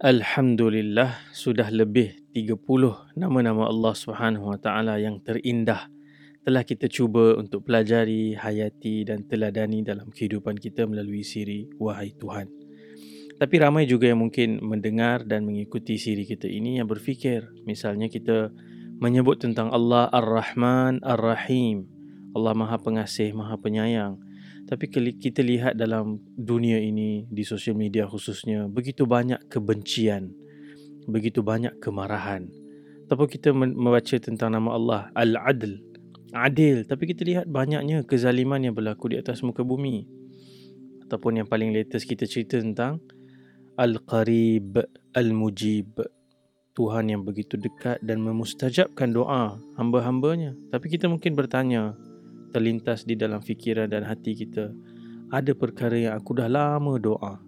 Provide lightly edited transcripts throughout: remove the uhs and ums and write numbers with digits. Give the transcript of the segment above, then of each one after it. Alhamdulillah, sudah lebih 30 nama-nama Allah Subhanahu Wa Taala yang terindah telah kita cuba untuk pelajari, hayati dan teladani dalam kehidupan kita melalui Siri Wahai Tuhan. Tapi ramai juga yang mungkin mendengar dan mengikuti siri kita ini yang berfikir, misalnya kita menyebut tentang Allah Ar-Rahman Ar-Rahim, Allah Maha Pengasih, Maha Penyayang. Tapi kita lihat dalam dunia ini, di sosial media khususnya, begitu banyak kebencian, begitu banyak kemarahan. Ataupun kita membaca tentang nama Allah, Al-Adl, Adil. Tapi kita lihat banyaknya kezaliman yang berlaku di atas muka bumi. Ataupun yang paling latest kita cerita tentang Al-Qarib, Al-Mujib, Tuhan yang begitu dekat dan memustajabkan doa hamba-hambanya. Tapi kita mungkin bertanya, terlintas di dalam fikiran dan hati kita, ada perkara yang aku dah lama doa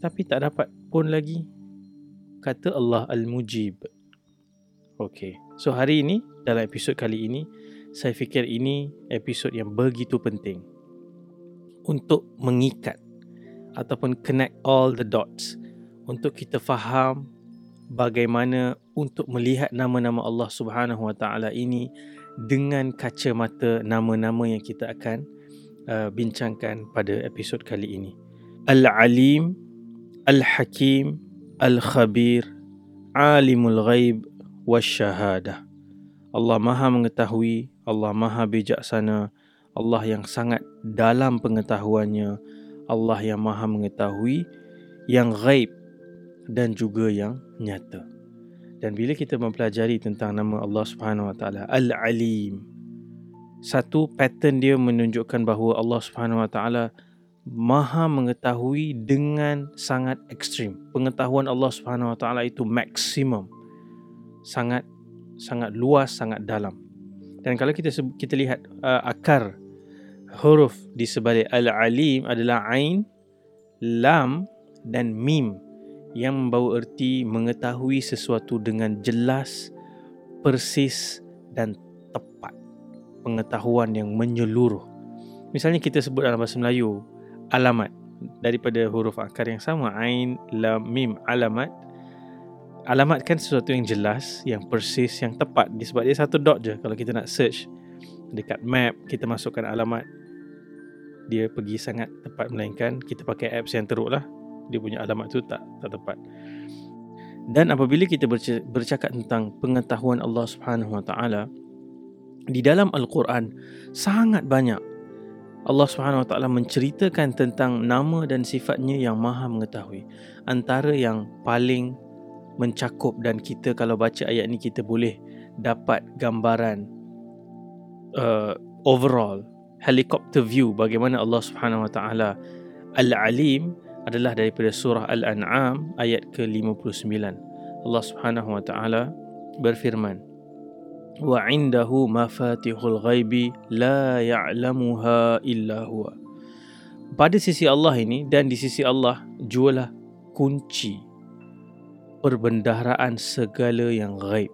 tapi tak dapat pun lagi. Kata Allah Al-Mujib. Okey, so hari ini, dalam episod kali ini, saya fikir ini episod yang begitu penting untuk mengikat ataupun connect all the dots, untuk kita faham bagaimana untuk melihat nama-nama Allah Subhanahu Wa Taala ini dengan kacamata nama-nama yang kita akan bincangkan pada episod kali ini. Al-'Alim, Al-Hakim, Al-Khabir, Alimul Ghaib wa Shahada. Allah Maha mengetahui, Allah Maha bijaksana, Allah yang sangat dalam pengetahuannya, Allah yang Maha mengetahui yang ghaib dan juga yang nyata. Dan bila kita mempelajari tentang nama Allah Subhanahu Wa Taala, Al-'Alim, satu pattern dia menunjukkan bahawa Allah Subhanahu Wa Taala Maha mengetahui dengan sangat ekstrim. Pengetahuan Allah Subhanahu Wa Taala itu maksimum, sangat sangat luas, sangat dalam. Dan kalau kita lihat akar huruf di sebalik Al-'Alim adalah Ain, Lam dan Mim, yang membawa erti mengetahui sesuatu dengan jelas, persis dan tepat. Pengetahuan yang menyeluruh. Misalnya kita sebut dalam bahasa Melayu, alamat, daripada huruf akar yang sama, Ain, Lam, Mim, alamat. Alamat kan sesuatu yang jelas, yang persis, yang tepat. Sebab dia satu dot je. Kalau kita nak search dekat map, kita masukkan alamat, dia pergi sangat tepat, melainkan kita pakai apps yang teruk lah, dia punya alamat tu tak tepat. Dan apabila kita bercakap tentang pengetahuan Allah Subhanahu Wa Taala di dalam Al-Quran, sangat banyak Allah Subhanahu Wa Taala menceritakan tentang nama dan sifatnya yang Maha mengetahui. Antara yang paling mencakup, dan kita kalau baca ayat ni kita boleh dapat gambaran overall helicopter view bagaimana Allah Subhanahu Wa Taala Al-'Alim adalah daripada surah Al-An'am ayat ke-59. Allah Subhanahu Wa Taala berfirman, "Wa 'indahu mafatihul ghaibi la ya'lamuha illa huwa." Pada sisi Allah ini, dan di sisi Allah jualah kunci perbendaharaan segala yang ghaib.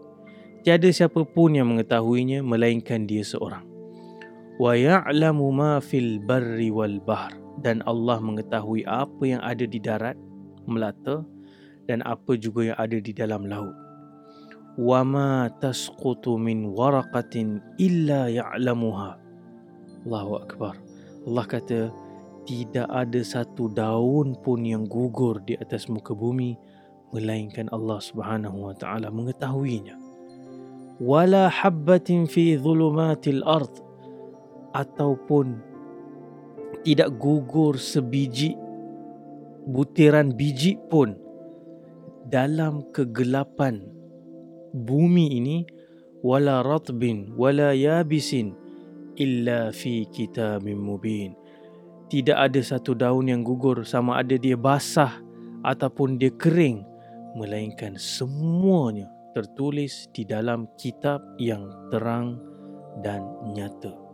Tiada siapa pun yang mengetahuinya melainkan dia seorang. "Wa ya'lamu ma fil barri wal bahr." Dan Allah mengetahui apa yang ada di darat melata dan apa juga yang ada di dalam laut. Wa ma tasqutu min waraqatin illa ya'lamuha. Allahu akbar. Allah kata tidak ada satu daun pun yang gugur di atas muka bumi melainkan Allah Subhanahu Wa Taala mengetahuinya. Wala habbatin fi dhulumatil ard, ataupun tidak gugur sebiji, butiran biji pun dalam kegelapan bumi ini. Wala ratbin wala yabisin illa fi kitabim mubin. Tidak ada satu daun yang gugur, sama ada dia basah ataupun dia kering, melainkan semuanya tertulis di dalam kitab yang terang dan nyata.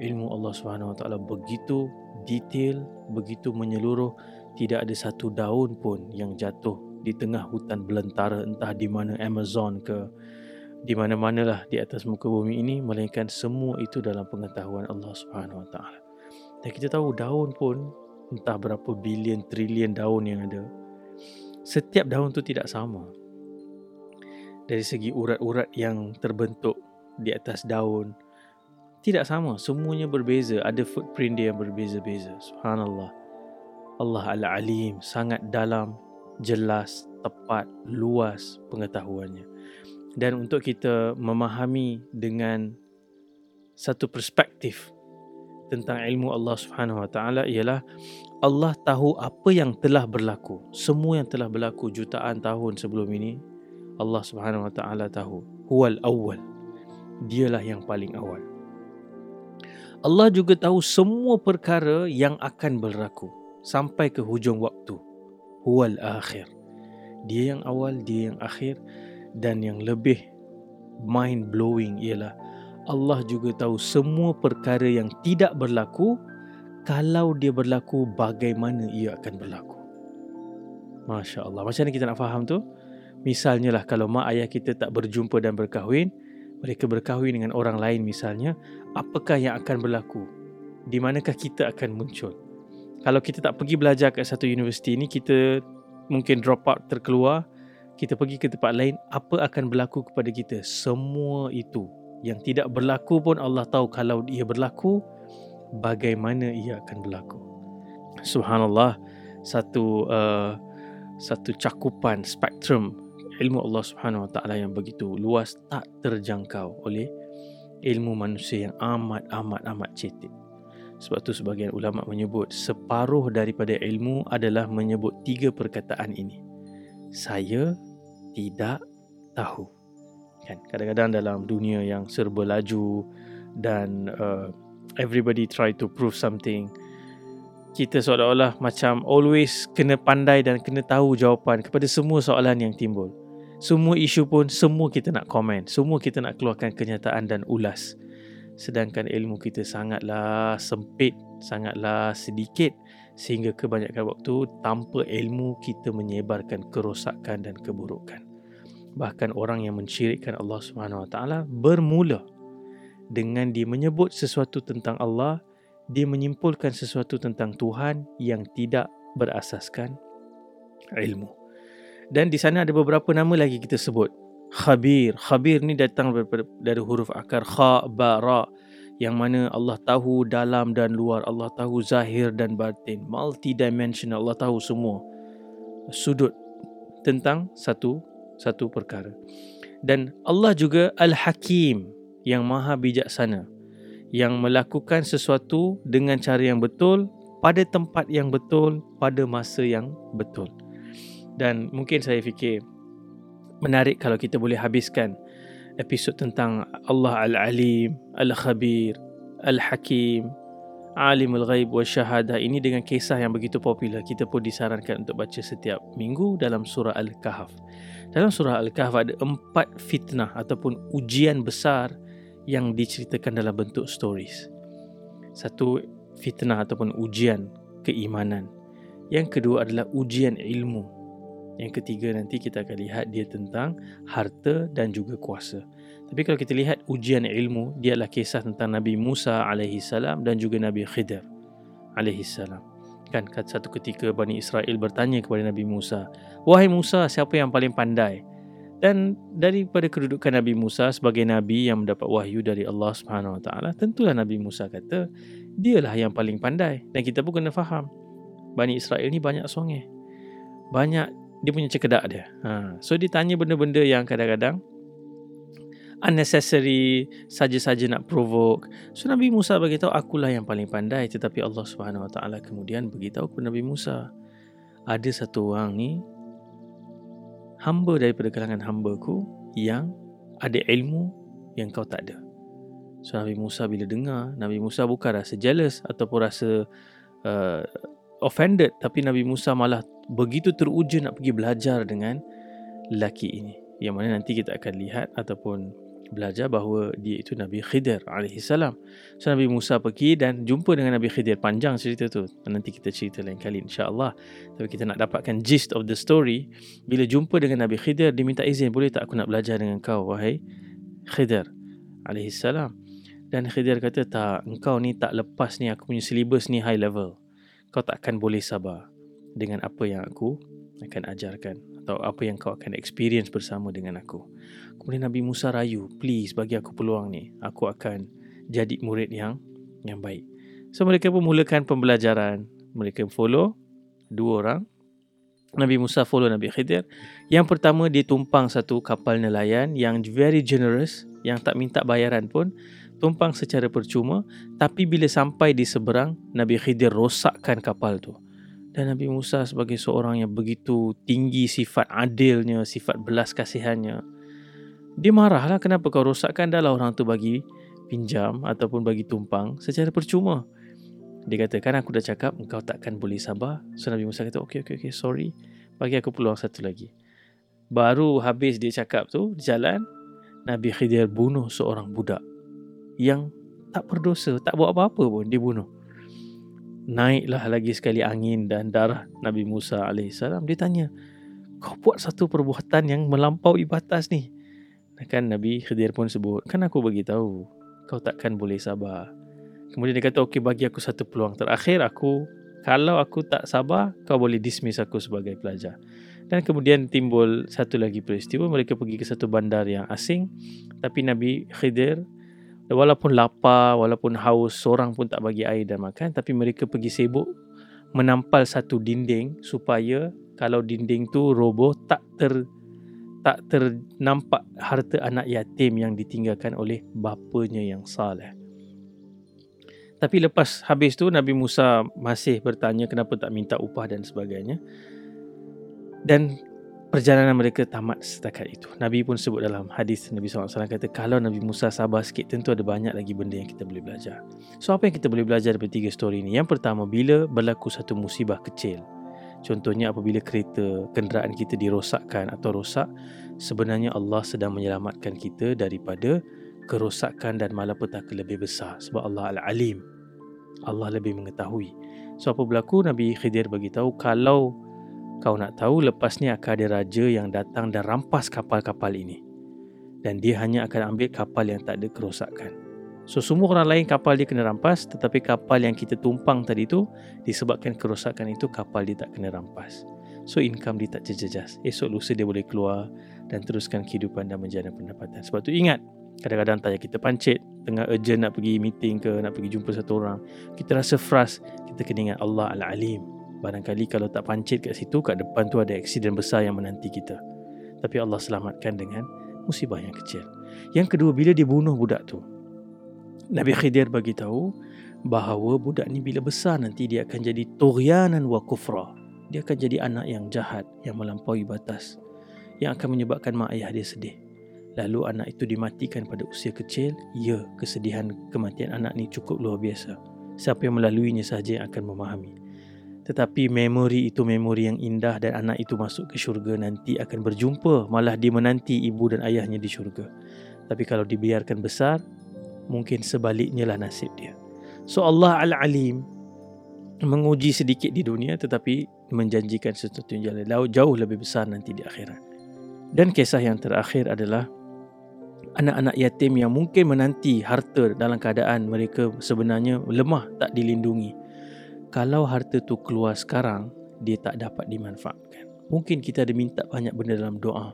Ilmu Allah Subhanahu Wa Taala begitu detail, begitu menyeluruh, tidak ada satu daun pun yang jatuh di tengah hutan belantara, entah di mana, Amazon ke, di mana-manalah di atas muka bumi ini, melainkan semua itu dalam pengetahuan Allah Subhanahu Wa Taala. Dan kita tahu daun pun entah berapa bilion trilion daun yang ada. setiap daun tu tidak sama. Dari segi urat-urat yang terbentuk di atas daun, tidak sama. Semuanya berbeza. Ada footprint dia yang berbeza-beza. Subhanallah. Allah Al-'Alim, sangat dalam, jelas, tepat, luas pengetahuannya. Dan untuk kita memahami dengan satu perspektif tentang ilmu Allah Subhanahu Wa Taala ialah Allah tahu apa yang telah berlaku. Semua yang telah berlaku jutaan tahun sebelum ini, Allah Subhanahu Wa Taala tahu. Huwal awal. Dialah yang paling awal. Allah juga tahu semua perkara yang akan berlaku sampai ke hujung waktu. Huwal akhir. Dia yang awal, dia yang akhir, dan yang lebih mind blowing ialah Allah juga tahu semua perkara yang tidak berlaku, kalau dia berlaku, bagaimana ia akan berlaku. Masya Allah. Macam mana kita nak faham tu? Misalnya lah, kalau mak ayah kita tak berjumpa dan berkahwin, mereka berkahwin dengan orang lain misalnya, apakah yang akan berlaku? Di manakah kita akan muncul? Kalau kita tak pergi belajar kat satu universiti ni, kita mungkin drop out, terkeluar, kita pergi ke tempat lain, apa akan berlaku kepada kita? Semua itu. Yang tidak berlaku pun Allah tahu, kalau ia berlaku, bagaimana ia akan berlaku. Subhanallah, satu cakupan spektrum ilmu Allah Subhanahu Wa Taala yang begitu luas, tak terjangkau oleh ilmu manusia yang amat cetek. Sebab tu sebahagian ulama menyebut separuh daripada ilmu adalah menyebut tiga perkataan ini. Saya tidak tahu. Kadang-kadang dalam dunia yang serba laju dan everybody try to prove something, kita seolah-olah macam always kena pandai dan kena tahu jawapan kepada semua soalan yang timbul. Semua isu pun, semua kita nak komen, semua kita nak keluarkan kenyataan dan ulas. Sedangkan ilmu kita sangatlah sempit, sangatlah sedikit, sehingga kebanyakan waktu tanpa ilmu kita menyebarkan kerosakan dan keburukan. Bahkan orang yang mencirikkan Allah Subhanahu Wa Taala bermula dengan dia menyebut sesuatu tentang Allah, dia menyimpulkan sesuatu tentang Tuhan yang tidak berasaskan ilmu. Dan di sana ada beberapa nama lagi kita sebut. Khabir. Khabir ni datang dari huruf akar kha, ba, ra, yang mana Allah tahu dalam dan luar, Allah tahu zahir dan batin, multidimensional, Allah tahu semua sudut tentang satu perkara. Dan Allah juga Al-Hakim, yang maha bijaksana, yang melakukan sesuatu dengan cara yang betul, pada tempat yang betul, pada masa yang betul. Dan mungkin saya fikir menarik kalau kita boleh habiskan episod tentang Allah Al-Alim, Al-Khabir, Al-Hakim, Alimul Ghaib wa Shahada ini dengan kisah yang begitu popular. Kita pun disarankan untuk baca setiap minggu dalam surah Al-Kahf. Dalam surah Al-Kahf ada 4 fitnah ataupun ujian besar yang diceritakan dalam bentuk stories. Satu, fitnah ataupun ujian keimanan. Yang kedua adalah ujian ilmu. Yang ketiga nanti kita akan lihat dia tentang harta dan juga kuasa. Tapi kalau kita lihat ujian ilmu, dia adalah kisah tentang Nabi Musa AS dan juga Nabi Khidir AS. Kan satu ketika Bani Israel bertanya kepada Nabi Musa, "Wahai Musa, siapa yang paling pandai?" Dan daripada kedudukan Nabi Musa sebagai Nabi yang mendapat wahyu dari Allah SWT, tentulah Nabi Musa kata, dialah yang paling pandai. Dan kita pun kena faham, Bani Israel ni banyak songeh, banyak dia punya cekedak dia. So dia tanya benda-benda yang kadang-kadang unnecessary, saja-saja nak provoke. So Nabi Musa beritahu, akulah yang paling pandai. Tetapi Allah SWT kemudian beritahu kepada Nabi Musa, ada satu orang ni, hamba daripada kalangan hamba-Ku, yang ada ilmu yang kau tak ada. So Nabi Musa bila dengar, Nabi Musa bukan rasa jealous ataupun rasa offended, tapi Nabi Musa malah begitu teruja nak pergi belajar dengan lelaki ini, yang mana nanti kita akan lihat ataupun belajar bahawa dia itu Nabi Khidir AS. So Nabi Musa pergi dan jumpa dengan Nabi Khidir. Panjang cerita tu, nanti kita cerita lain kali insyaAllah. Tapi kita nak dapatkan gist of the story. Bila jumpa dengan Nabi Khidir, dia minta izin, boleh tak aku nak belajar dengan kau, wahai Khidir AS? Dan Khidir kata, tak, engkau ni tak lepas ni aku punya syllabus ni high level. Kau takkan boleh sabar dengan apa yang aku akan ajarkan atau apa yang kau akan experience bersama dengan aku. Kemudian Nabi Musa rayu, please bagi aku peluang ni, aku akan jadi murid yang baik. So mereka pun mulakan pembelajaran, mereka follow dua orang. Nabi Musa follow Nabi Khidir. Yang pertama, dia tumpang satu kapal nelayan yang very generous, yang tak minta bayaran pun, tumpang secara percuma. Tapi bila sampai di seberang, Nabi Khidir rosakkan kapal tu. Dan Nabi Musa sebagai seorang yang begitu tinggi sifat adilnya, sifat belas kasihannya, dia marahlah, kenapa kau rosakkan, dah lah orang tu bagi pinjam ataupun bagi tumpang secara percuma. Dia kata, kan aku dah cakap engkau takkan boleh sabar. So Nabi Musa kata, okey, sorry, bagi aku peluang satu lagi. Baru habis dia cakap tu, jalan, Nabi Khidir bunuh seorang budak yang tak berdosa, tak buat apa-apa pun, dia bunuh. Naiklah lagi sekali angin dan darah Nabi Musa AS. Dia tanya, kau buat satu perbuatan yang melampaui batas ni. Kan Nabi Khidir pun sebut, kan aku bagi tahu kau takkan boleh sabar. Kemudian dia kata, okey, bagi aku satu peluang terakhir, aku, kalau aku tak sabar, kau boleh dismiss aku sebagai pelajar. Dan kemudian timbul satu lagi peristiwa, mereka pergi ke satu bandar yang asing, tapi Nabi Khidir walaupun lapar, walaupun haus, seorang pun tak bagi air dan makan, tapi mereka pergi sibuk menampal satu dinding supaya kalau dinding tu roboh tak ternampak harta anak yatim yang ditinggalkan oleh bapanya yang saleh. Tapi lepas habis tu Nabi Musa masih bertanya kenapa tak minta upah dan sebagainya. Dan perjalanan mereka tamat setakat itu. Nabi pun sebut dalam hadis Nabi SAW kata, kalau Nabi Musa sabar sikit, tentu ada banyak lagi benda yang kita boleh belajar. So apa yang kita boleh belajar daripada tiga story ni? Yang pertama, bila berlaku satu musibah kecil, contohnya apabila kereta, kenderaan kita dirosakkan atau rosak, sebenarnya Allah sedang menyelamatkan kita daripada kerosakan dan malapetaka lebih besar, sebab Allah Al-'Alim, Allah lebih mengetahui. So apa berlaku? Nabi Khidir bagi tahu, kalau kau nak tahu, lepas ni akan ada raja yang datang dan rampas kapal-kapal ini, dan dia hanya akan ambil kapal yang tak ada kerosakan. So semua orang lain kapal dia kena rampas, tetapi kapal yang kita tumpang tadi tu, disebabkan kerosakan itu, kapal dia tak kena rampas. So income dia tak terjejas, esok lusa dia boleh keluar dan teruskan kehidupan dan menjana pendapatan. Sebab tu ingat, kadang-kadang tayar kita pancit, tengah urgent nak pergi meeting ke, nak pergi jumpa satu orang, kita rasa frust, kita kena ingat Allah Al-'Alim. Barangkali kalau tak pancit kat situ, kat depan tu ada aksiden besar yang menanti kita. Tapi Allah selamatkan dengan musibah yang kecil. Yang kedua, bila dia bunuh budak tu, Nabi Khidir bagi tahu bahawa budak ni bila besar nanti dia akan jadi tughyanan wa kufra. Dia akan jadi anak yang jahat, yang melampaui batas, yang akan menyebabkan mak ayah dia sedih. Lalu anak itu dimatikan pada usia kecil. Ya, kesedihan kematian anak ni cukup luar biasa. Siapa yang melaluinya sahaja yang akan memahami. Tetapi memori itu memori yang indah, dan anak itu masuk ke syurga, nanti akan berjumpa. Malah dia menanti ibu dan ayahnya di syurga. Tapi kalau dibiarkan besar, mungkin sebaliknya lah nasib dia. So Allah Al-'Alim menguji sedikit di dunia, tetapi menjanjikan sesuatu yang jauh lebih besar nanti di akhirat. Dan kisah yang terakhir adalah anak-anak yatim yang mungkin menanti harta dalam keadaan mereka sebenarnya lemah, tak dilindungi. Kalau harta tu keluar sekarang, dia tak dapat dimanfaatkan. Mungkin kita ada minta banyak benda dalam doa,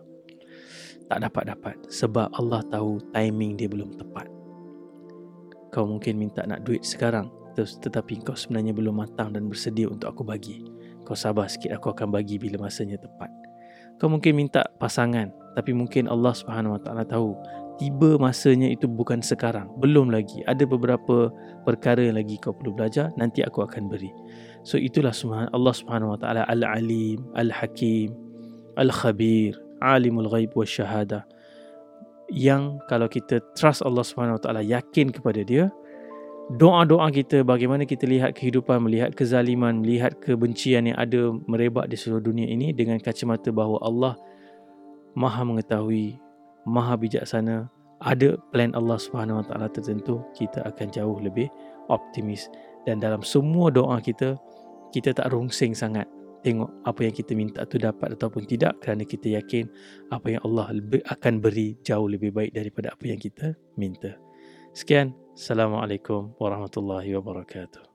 tak dapat-dapat, sebab Allah tahu timing dia belum tepat. Kau mungkin minta nak duit sekarang, tetapi kau sebenarnya belum matang dan bersedia untuk aku bagi. Kau sabar sikit, aku akan bagi bila masanya tepat. Kau mungkin minta pasangan, tapi mungkin Allah Subhanahu Wa Taala tahu tiba masanya itu bukan sekarang, belum lagi. Ada beberapa perkara yang lagi kau perlu belajar, nanti aku akan beri. So itulah Allah Subhanahu Wa Taala Al-'Alim, Al-Hakim, Al-Khabir, Alimul Ghaib wa Shahada. Yang kalau kita trust Allah Subhanahu Wa Taala, yakin kepada dia, doa-doa kita, bagaimana kita lihat kehidupan, melihat kezaliman, melihat kebencian yang ada merebak di seluruh dunia ini dengan kacamata bahawa Allah Maha mengetahui, Maha bijaksana, ada plan Allah Subhanahu Wa Taala tertentu, kita akan jauh lebih optimis. Dan dalam semua doa kita, kita tak rungsing sangat tengok apa yang kita minta tu dapat ataupun tidak, kerana kita yakin apa yang Allah akan beri jauh lebih baik daripada apa yang kita minta. Sekian. Assalamualaikum warahmatullahi wabarakatuh.